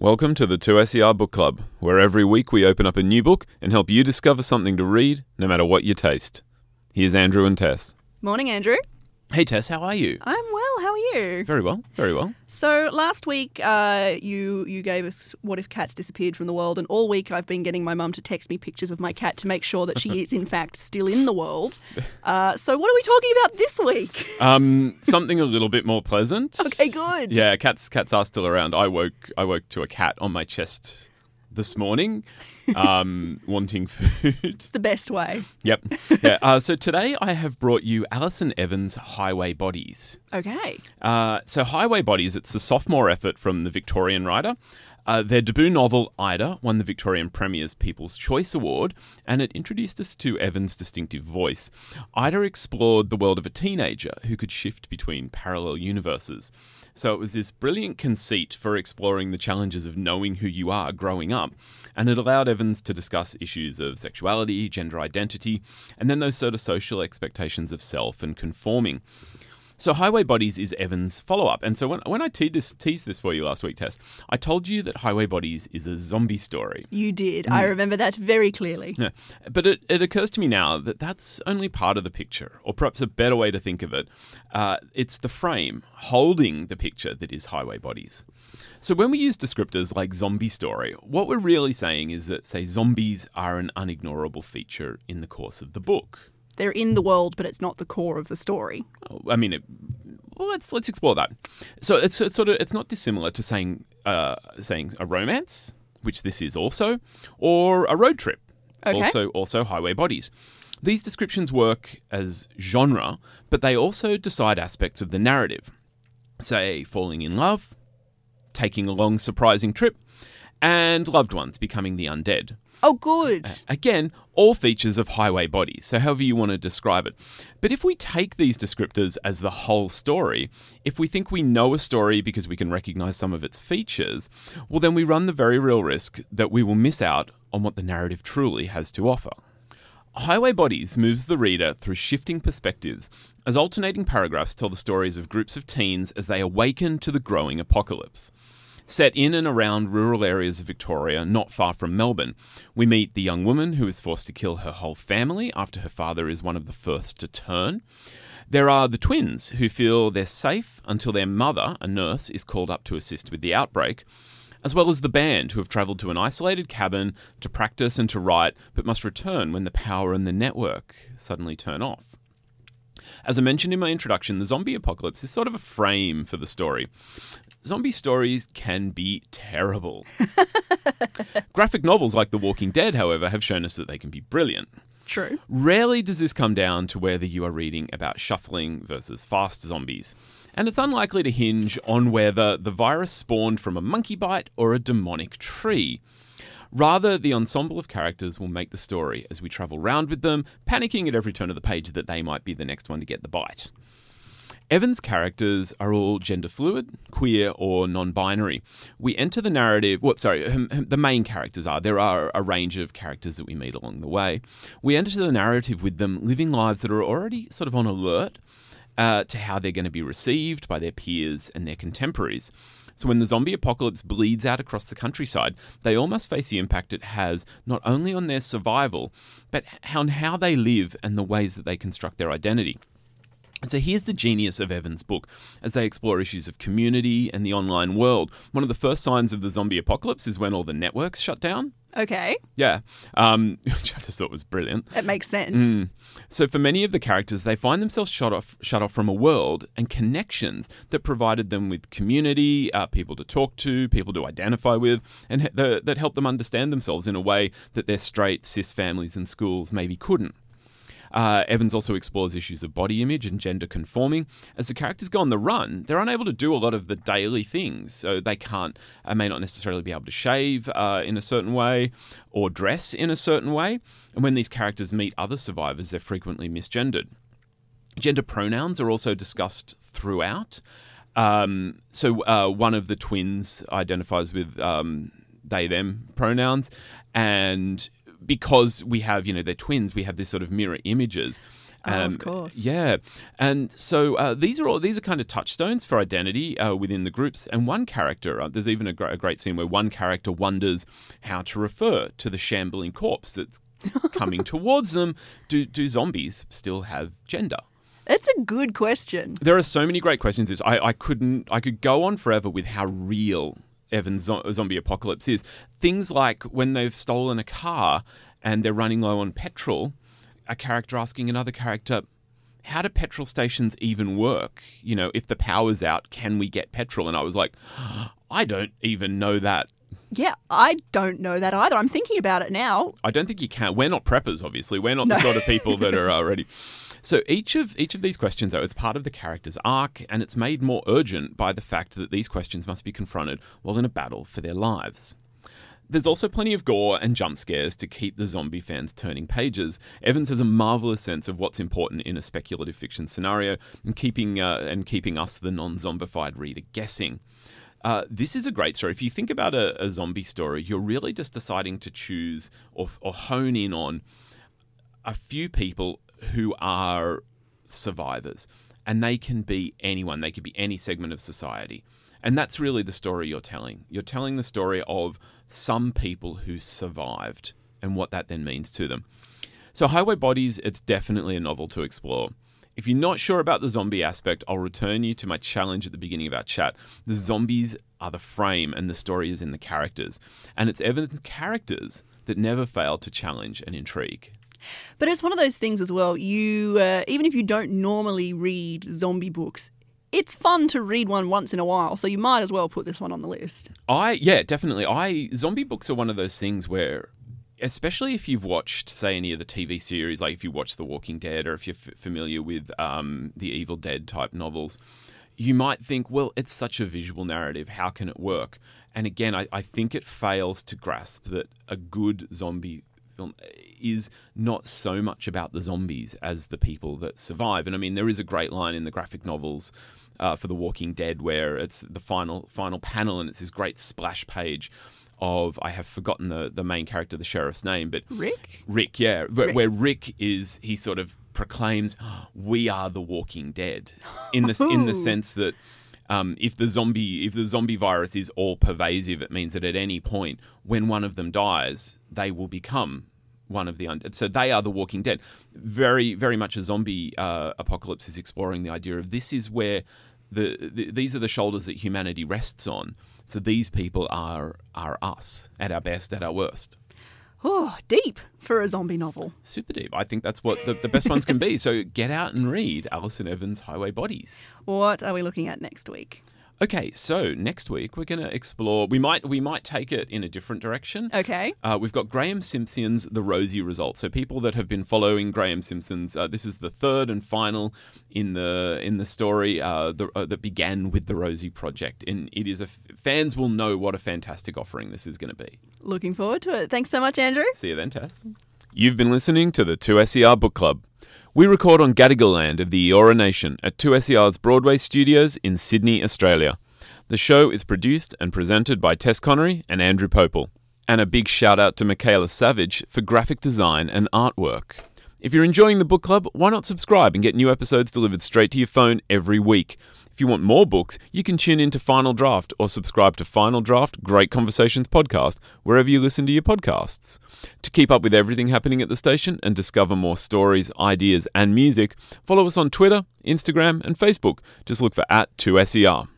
Welcome to the 2SER Book Club, where every week we open up a new book and help you discover something to read, no matter what your taste. Here's Andrew and Tess. Morning, Andrew. Hey, Tess, how are you? I'm well. How are you? Very well, very well. So last week you gave us What If Cats Disappeared from the World, and all week I've been getting my mum to text me pictures of my cat to make sure that she is, in fact, still in the world. So what are we talking about this week? Something a little bit more pleasant. Okay, good. Yeah, cats are still around. I woke to a cat on my chest this morning, wanting food. It's the best way. Yep. Yeah. So today I have brought you Alison Evans' Highway Bodies. Okay. So Highway Bodies, it's the sophomore effort from the Victorian writer. Their debut novel, Ida, won the Victorian Premier's People's Choice Award, and it introduced us to Evans' distinctive voice. Ida explored the world of a teenager who could shift between parallel universes. So it was this brilliant conceit for exploring the challenges of knowing who you are growing up, and it allowed Evans to discuss issues of sexuality, gender identity, and then those sort of social expectations of self and conforming. So Highway Bodies is Evans' follow-up. And so when I teased this for you last week, Tess, I told you that Highway Bodies is a zombie story. You did. I remember that very clearly. Yeah. But it occurs to me now that that's only part of the picture, or perhaps a better way to think of it. It's the frame holding the picture that is Highway Bodies. So when we use descriptors like zombie story, what we're really saying is that, say, zombies are an unignorable feature in the course of the book. They're in the world, but it's not the core of the story. I mean, let's explore that. So it's not dissimilar to saying a romance, which this is also, or a road trip, okay. also Highway Bodies. These descriptions work as genre, but they also decide aspects of the narrative. Say, falling in love, taking a long surprising trip, and loved ones becoming the undead. Oh, good. Again, all features of Highway Bodies, so however you want to describe it. But if we take these descriptors as the whole story, if we think we know a story because we can recognise some of its features, well, then we run the very real risk that we will miss out on what the narrative truly has to offer. Highway Bodies moves the reader through shifting perspectives as alternating paragraphs tell the stories of groups of teens as they awaken to the growing apocalypse. Set in and around rural areas of Victoria, not far from Melbourne, we meet the young woman who is forced to kill her whole family after her father is one of the first to turn. There are the twins who feel they're safe until their mother, a nurse, is called up to assist with the outbreak, as well as the band who have travelled to an isolated cabin to practice and to write, but must return when the power and the network suddenly turn off. As I mentioned in my introduction, the zombie apocalypse is sort of a frame for the story. Zombie stories can be terrible. Graphic novels like The Walking Dead, however, have shown us that they can be brilliant. True. Rarely does this come down to whether you are reading about shuffling versus fast zombies. And it's unlikely to hinge on whether the virus spawned from a monkey bite or a demonic tree. Rather, the ensemble of characters will make the story as we travel round with them, panicking at every turn of the page that they might be the next one to get the bite. Evans' characters are all gender fluid, queer or non-binary. We enter the narrative... the main characters are. There are a range of characters that we meet along the way. We enter the narrative with them living lives that are already sort of on alert to how they're going to be received by their peers and their contemporaries. So when the zombie apocalypse bleeds out across the countryside, they all must face the impact it has not only on their survival, but on how they live and the ways that they construct their identity. And so here's the genius of Evans' book, as they explore issues of community and the online world. One of the first signs of the zombie apocalypse is when all the networks shut down. Okay. Yeah. Which I just thought was brilliant. It makes sense. So for many of the characters, they find themselves shut off from a world and connections that provided them with community, people to talk to, people to identify with, and that help them understand themselves in a way that their straight, cis families and schools maybe couldn't. Evans also explores issues of body image and gender conforming. As the characters go on the run, they're unable to do a lot of the daily things. So they may not necessarily be able to shave in a certain way or dress in a certain way. And when these characters meet other survivors, they're frequently misgendered. Gender pronouns are also discussed throughout. So one of the twins identifies with they, them pronouns, and because we have, they're twins, we have this sort of mirror images. Of course. Yeah. And so these are kind of touchstones for identity within the groups. And one character, there's even a great scene where one character wonders how to refer to the shambling corpse that's coming towards them. Do zombies still have gender? That's a good question. There are so many great questions. I could go on forever with how real Evan's zombie apocalypse is. Things like when they've stolen a car and they're running low on petrol, a character asking another character, how do petrol stations even work? You know, if the power's out, can we get petrol? And I was like, I don't even know that. Yeah, I don't know that either. I'm thinking about it now. I don't think you can. We're not preppers, obviously. We're not the sort of people that are already. So each of these questions, though, it's part of the character's arc, and it's made more urgent by the fact that these questions must be confronted while in a battle for their lives. There's also plenty of gore and jump scares to keep the zombie fans turning pages. Evans has a marvellous sense of what's important in a speculative fiction scenario and keeping us, the non-zombified reader, guessing. This is a great story. If you think about a zombie story, you're really just deciding to choose or hone in on a few people who are survivors. And they can be anyone. They could be any segment of society. And that's really the story you're telling. You're telling the story of some people who survived and what that then means to them. So Highway Bodies, it's definitely a novel to explore. If you're not sure about the zombie aspect, I'll return you to my challenge at the beginning of our chat. The zombies are the frame and the story is in the characters. And it's Evan's characters that never fail to challenge and intrigue. But it's one of those things as well. You even if you don't normally read zombie books, it's fun to read one once in a while, so you might as well put this one on the list. Definitely. Zombie books are one of those things where, especially if you've watched, say, any of the TV series, like if you watch The Walking Dead or if you're familiar with the Evil Dead type novels, you might think, well, it's such a visual narrative. How can it work? And again, I think it fails to grasp that a good zombie film is not so much about the zombies as the people that survive. And I mean, there is a great line in the graphic novels for The Walking Dead where it's the final panel and it's this great splash page of, I have forgotten the main character, the sheriff's name, but Rick? Rick, yeah. Where Rick is, he sort of proclaims, we are the Walking Dead in the sense that if the zombie virus is all pervasive, it means that at any point when one of them dies, they will become one of the undead. So they are the Walking Dead. Very, very much a zombie apocalypse is exploring the idea of this is where these are the shoulders that humanity rests on. So these people are us at our best, at our worst. Oh, deep for a zombie novel. Super deep. I think that's what the best ones can be. So get out and read Alison Evans' Highway Bodies. What are we looking at next week? Okay, so next week we're going to explore. We might take it in a different direction. Okay. We've got Graham Simpson's The Rosie Result. So people that have been following Graham Simpson's, this is the third and final in the story that began with The Rosie Project, and it is fans will know what a fantastic offering this is going to be. Looking forward to it. Thanks so much, Andrew. See you then, Tess. You've been listening to the 2SER Book Club. We record on Gadigal land of the Eora Nation at 2SER's Broadway Studios in Sydney, Australia. The show is produced and presented by Tess Connery and Andrew Popple. And a big shout out to Michaela Savage for graphic design and artwork. If you're enjoying the book club, why not subscribe and get new episodes delivered straight to your phone every week? If you want more books, you can tune into Final Draft or subscribe to Final Draft Great Conversations podcast wherever you listen to your podcasts. To keep up with everything happening at the station and discover more stories, ideas and music, follow us on Twitter, Instagram and Facebook. Just look for @2SER.